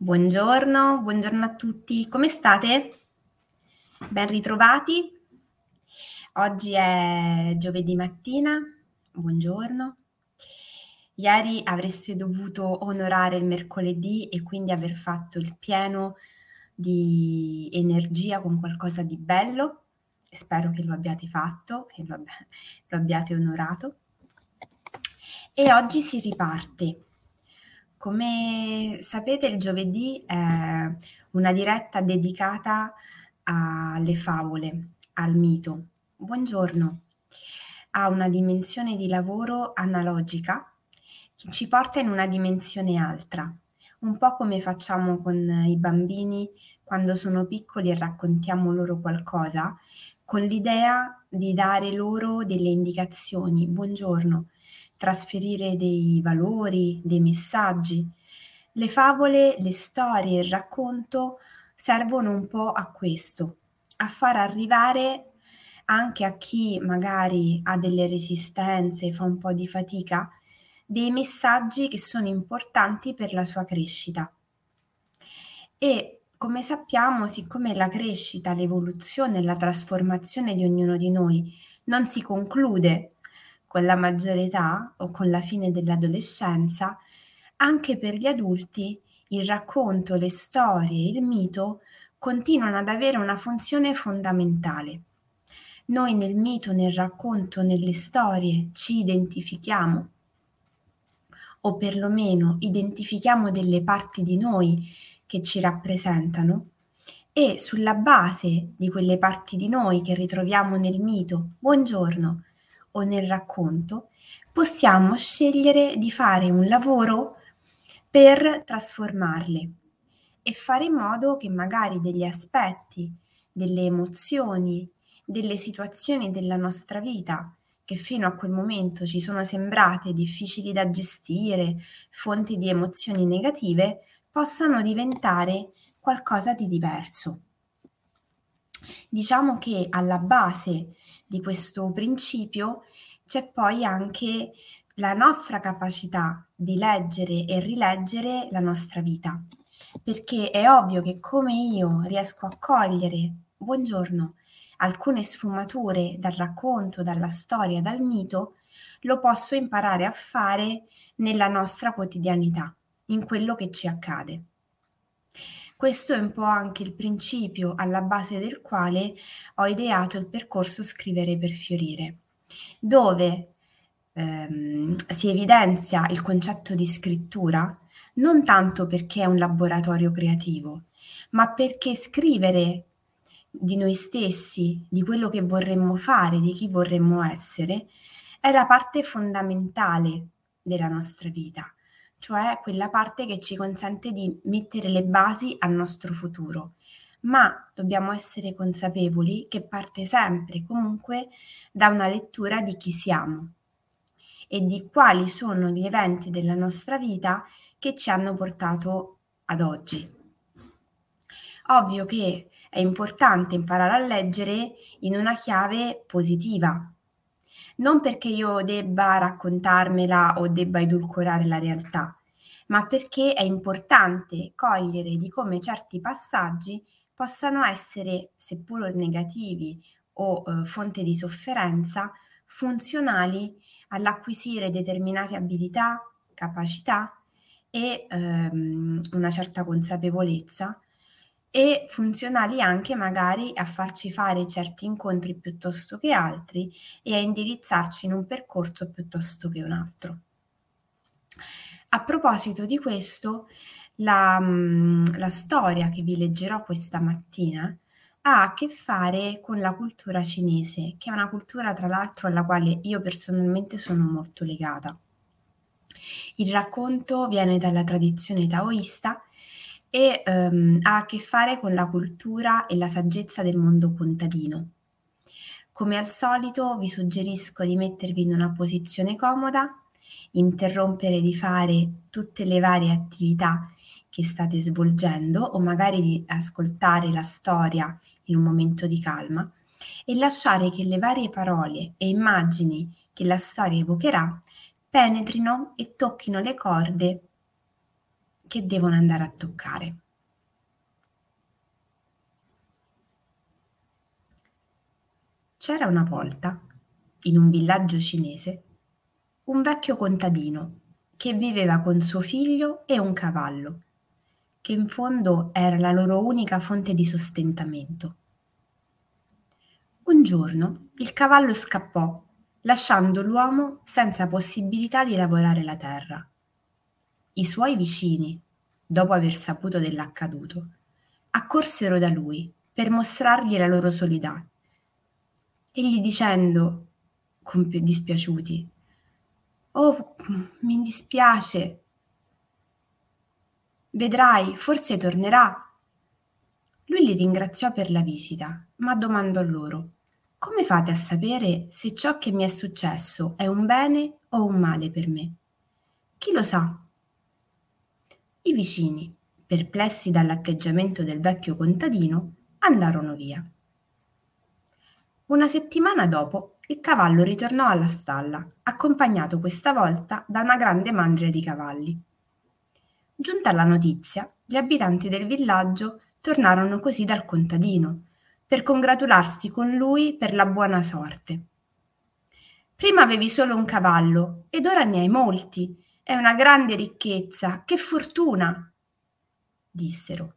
Buongiorno, buongiorno a tutti, come state? Ben ritrovati. Oggi è giovedì mattina, buongiorno. Ieri avreste dovuto onorare il mercoledì e quindi aver fatto il pieno di energia con qualcosa di bello. Spero che lo abbiate fatto, che lo abbiate onorato. E oggi si riparte. Come sapete, il giovedì è una diretta dedicata alle favole, al mito. Buongiorno. Ha una dimensione di lavoro analogica che ci porta in una dimensione altra, un po' come facciamo con i bambini quando sono piccoli e raccontiamo loro qualcosa, con l'idea di dare loro delle indicazioni. Buongiorno. Trasferire dei valori, dei messaggi. Le favole, le storie, il racconto servono un po' a questo, a far arrivare anche a chi magari ha delle resistenze, fa un po' di fatica, dei messaggi che sono importanti per la sua crescita. E come sappiamo, siccome la crescita, l'evoluzione e la trasformazione di ognuno di noi non si conclude con la maggiore età o con la fine dell'adolescenza, anche per gli adulti il racconto, le storie, il mito continuano ad avere una funzione fondamentale. Noi nel mito, nel racconto, nelle storie ci identifichiamo, o perlomeno identifichiamo delle parti di noi che ci rappresentano, e sulla base di quelle parti di noi che ritroviamo nel mito, buongiorno, o nel racconto, possiamo scegliere di fare un lavoro per trasformarle e fare in modo che magari degli aspetti, delle emozioni, delle situazioni della nostra vita che fino a quel momento ci sono sembrate difficili da gestire, fonti di emozioni negative, possano diventare qualcosa di diverso. Diciamo che alla base di questo principio c'è poi anche la nostra capacità di leggere e rileggere la nostra vita, perché è ovvio che come io riesco a cogliere, buongiorno, alcune sfumature dal racconto, dalla storia, dal mito, lo posso imparare a fare nella nostra quotidianità, in quello che ci accade. Questo è un po' anche il principio alla base del quale ho ideato il percorso Scrivere per Fiorire, dove si evidenzia il concetto di scrittura non tanto perché è un laboratorio creativo, ma perché scrivere di noi stessi, di quello che vorremmo fare, di chi vorremmo essere, è la parte fondamentale della nostra vita. Cioè quella parte che ci consente di mettere le basi al nostro futuro, ma dobbiamo essere consapevoli che parte sempre comunque da una lettura di chi siamo e di quali sono gli eventi della nostra vita che ci hanno portato ad oggi. Ovvio che è importante imparare a leggere in una chiave positiva, non perché io debba raccontarmela o debba edulcorare la realtà, ma perché è importante cogliere di come certi passaggi possano essere, seppur negativi o fonte di sofferenza, funzionali all'acquisire determinate abilità, capacità e una certa consapevolezza, e funzionali anche magari a farci fare certi incontri piuttosto che altri e a indirizzarci in un percorso piuttosto che un altro. A proposito di questo, la storia che vi leggerò questa mattina ha a che fare con la cultura cinese, che è una cultura tra l'altro alla quale io personalmente sono molto legata. Il racconto viene dalla tradizione taoista e ha a che fare con la cultura e la saggezza del mondo contadino. Come al solito vi suggerisco di mettervi in una posizione comoda, interrompere di fare tutte le varie attività che state svolgendo o magari di ascoltare la storia in un momento di calma e lasciare che le varie parole e immagini che la storia evocherà penetrino e tocchino le corde che devono andare a toccare. C'era una volta, in un villaggio cinese, un vecchio contadino che viveva con suo figlio e un cavallo, che in fondo era la loro unica fonte di sostentamento. Un giorno il cavallo scappò, lasciando l'uomo senza possibilità di lavorare la terra. I suoi vicini, dopo aver saputo dell'accaduto, accorsero da lui per mostrargli la loro solidarietà e gli dicendo, dispiaciuti, «Oh, mi dispiace, vedrai, forse tornerà». Lui li ringraziò per la visita, ma domandò loro, «Come fate a sapere se ciò che mi è successo è un bene o un male per me? Chi lo sa?» I vicini, perplessi dall'atteggiamento del vecchio contadino, andarono via. Una settimana dopo il cavallo ritornò alla stalla, accompagnato questa volta da una grande mandria di cavalli. Giunta la notizia, gli abitanti del villaggio tornarono così dal contadino per congratularsi con lui per la buona sorte. «Prima avevi solo un cavallo ed ora ne hai molti. È una grande ricchezza, che fortuna!» dissero.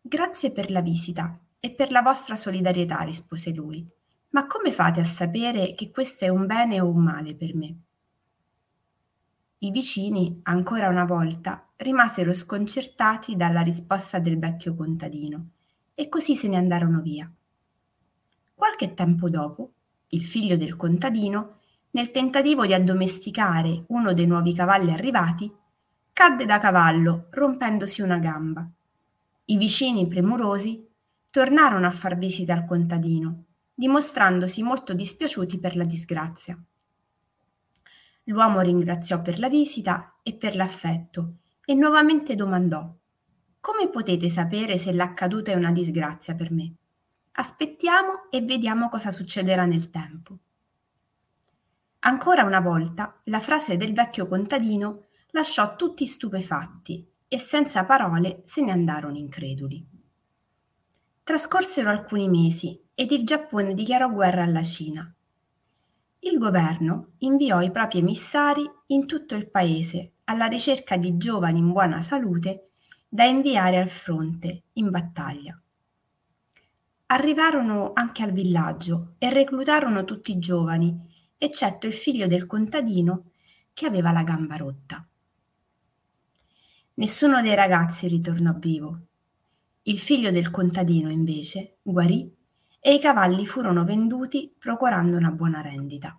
«Grazie per la visita e per la vostra solidarietà», rispose lui. «Ma come fate a sapere che questo è un bene o un male per me?» I vicini, ancora una volta, rimasero sconcertati dalla risposta del vecchio contadino e così se ne andarono via. Qualche tempo dopo, il figlio del contadino, nel tentativo di addomesticare uno dei nuovi cavalli arrivati, cadde da cavallo rompendosi una gamba. I vicini premurosi tornarono a far visita al contadino, dimostrandosi molto dispiaciuti per la disgrazia. L'uomo ringraziò per la visita e per l'affetto e nuovamente domandò: «Come potete sapere se l'accaduta è una disgrazia per me? Aspettiamo e vediamo cosa succederà nel tempo». Ancora una volta la frase del vecchio contadino lasciò tutti stupefatti e senza parole se ne andarono increduli. Trascorsero alcuni mesi ed il Giappone dichiarò guerra alla Cina. Il governo inviò i propri emissari in tutto il paese alla ricerca di giovani in buona salute da inviare al fronte in battaglia. Arrivarono anche al villaggio e reclutarono tutti i giovani, eccetto il figlio del contadino che aveva la gamba rotta. Nessuno dei ragazzi ritornò vivo. Il figlio del contadino, invece, guarì e i cavalli furono venduti procurando una buona rendita.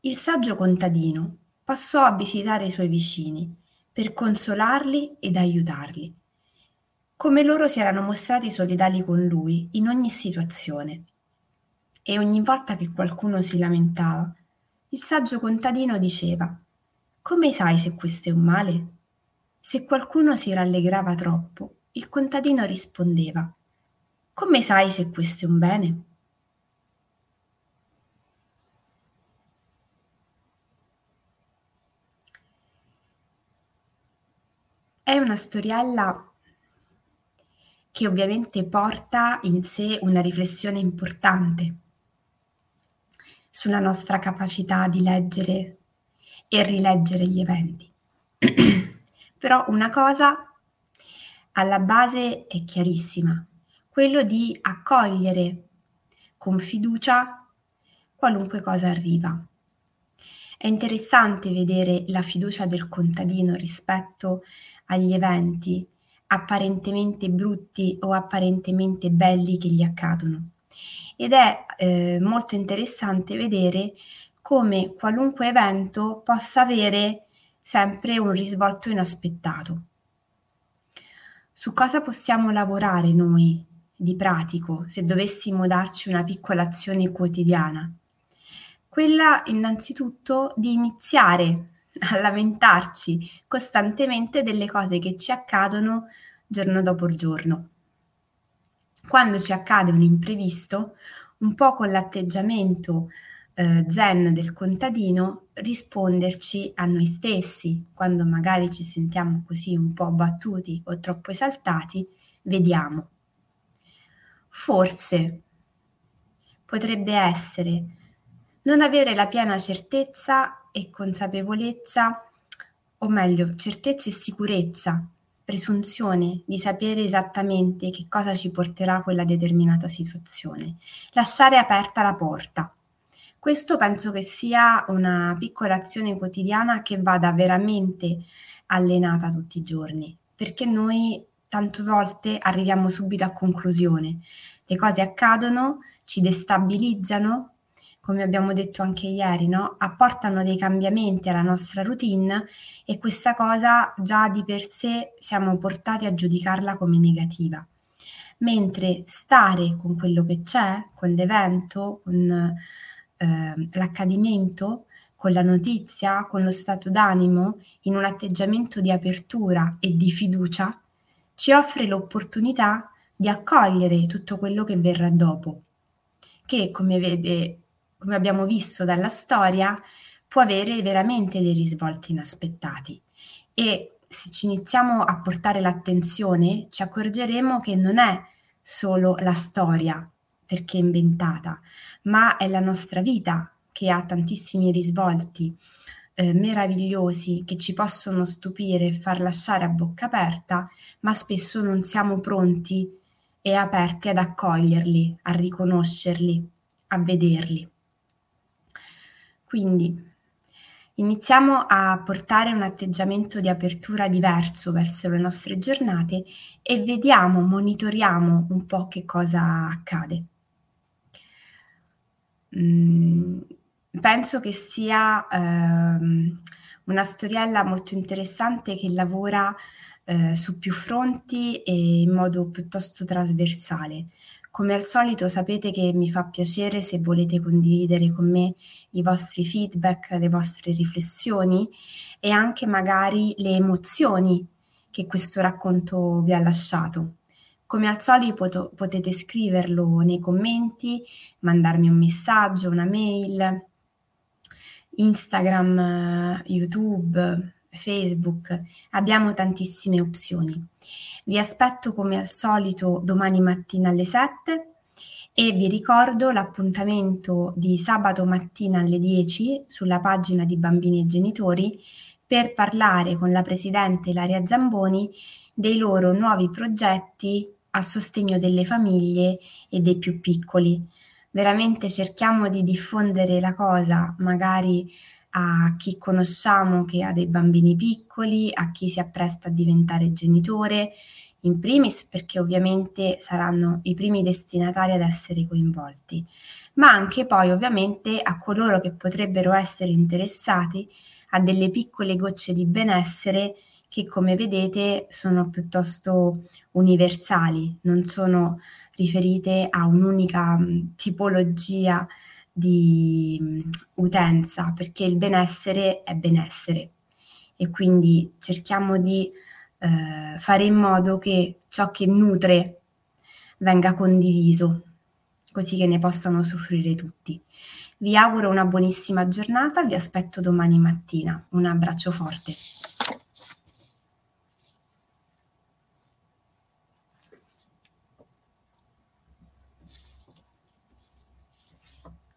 Il saggio contadino passò a visitare i suoi vicini per consolarli ed aiutarli, come loro si erano mostrati solidali con lui in ogni situazione. E ogni volta che qualcuno si lamentava, il saggio contadino diceva: «Come sai se questo è un male?» Se qualcuno si rallegrava troppo, il contadino rispondeva: «Come sai se questo è un bene?» È una storiella che ovviamente porta in sé una riflessione importante sulla nostra capacità di leggere e rileggere gli eventi. Però una cosa alla base è chiarissima, quello di accogliere con fiducia qualunque cosa arriva. È interessante vedere la fiducia del contadino rispetto agli eventi apparentemente brutti o apparentemente belli che gli accadono. Ed è molto interessante vedere come qualunque evento possa avere sempre un risvolto inaspettato. Su cosa possiamo lavorare noi di pratico se dovessimo darci una piccola azione quotidiana? Quella innanzitutto di iniziare a lamentarci costantemente delle cose che ci accadono giorno dopo giorno. Quando ci accade un imprevisto, un po' con l'atteggiamento zen del contadino risponderci a noi stessi, quando magari ci sentiamo così un po' abbattuti o troppo esaltati, vediamo. Forse potrebbe essere non avere la piena certezza e consapevolezza, o meglio, certezza e sicurezza, presunzione di sapere esattamente che cosa ci porterà quella determinata situazione. Lasciare aperta la porta. Questo penso che sia una piccola azione quotidiana che vada veramente allenata tutti i giorni, perché noi tante volte arriviamo subito a conclusione. Le cose accadono, ci destabilizzano, come abbiamo detto anche ieri, no? Apportano dei cambiamenti alla nostra routine e questa cosa già di per sé siamo portati a giudicarla come negativa. Mentre stare con quello che c'è, con l'evento, con l'accadimento, con la notizia, con lo stato d'animo, in un atteggiamento di apertura e di fiducia, ci offre l'opportunità di accogliere tutto quello che verrà dopo, che come abbiamo visto dalla storia, può avere veramente dei risvolti inaspettati. E se ci iniziamo a portare l'attenzione, ci accorgeremo che non è solo la storia, perché è inventata, ma è la nostra vita che ha tantissimi risvolti meravigliosi che ci possono stupire e far lasciare a bocca aperta, ma spesso non siamo pronti e aperti ad accoglierli, a riconoscerli, a vederli. Quindi iniziamo a portare un atteggiamento di apertura diverso verso le nostre giornate e vediamo, monitoriamo un po' che cosa accade. Penso che sia una storiella molto interessante che lavora su più fronti e in modo piuttosto trasversale. Come al solito sapete che mi fa piacere se volete condividere con me i vostri feedback, le vostre riflessioni e anche magari le emozioni che questo racconto vi ha lasciato. Come al solito potete scriverlo nei commenti, mandarmi un messaggio, una mail, Instagram, YouTube, Facebook, abbiamo tantissime opzioni. Vi aspetto come al solito domani mattina alle 7 e vi ricordo l'appuntamento di sabato mattina alle 10 sulla pagina di Bambini e Genitori per parlare con la presidente Ilaria Zamboni dei loro nuovi progetti a sostegno delle famiglie e dei più piccoli. Veramente cerchiamo di diffondere la cosa, magari a chi conosciamo che ha dei bambini piccoli, a chi si appresta a diventare genitore, in primis perché ovviamente saranno i primi destinatari ad essere coinvolti, ma anche poi ovviamente a coloro che potrebbero essere interessati a delle piccole gocce di benessere che, come vedete, sono piuttosto universali, non sono riferite a un'unica tipologia di utenza, perché il benessere è benessere e quindi cerchiamo di fare in modo che ciò che nutre venga condiviso, così che ne possano usufruire tutti. Vi auguro una buonissima giornata, vi aspetto domani mattina. Un abbraccio forte.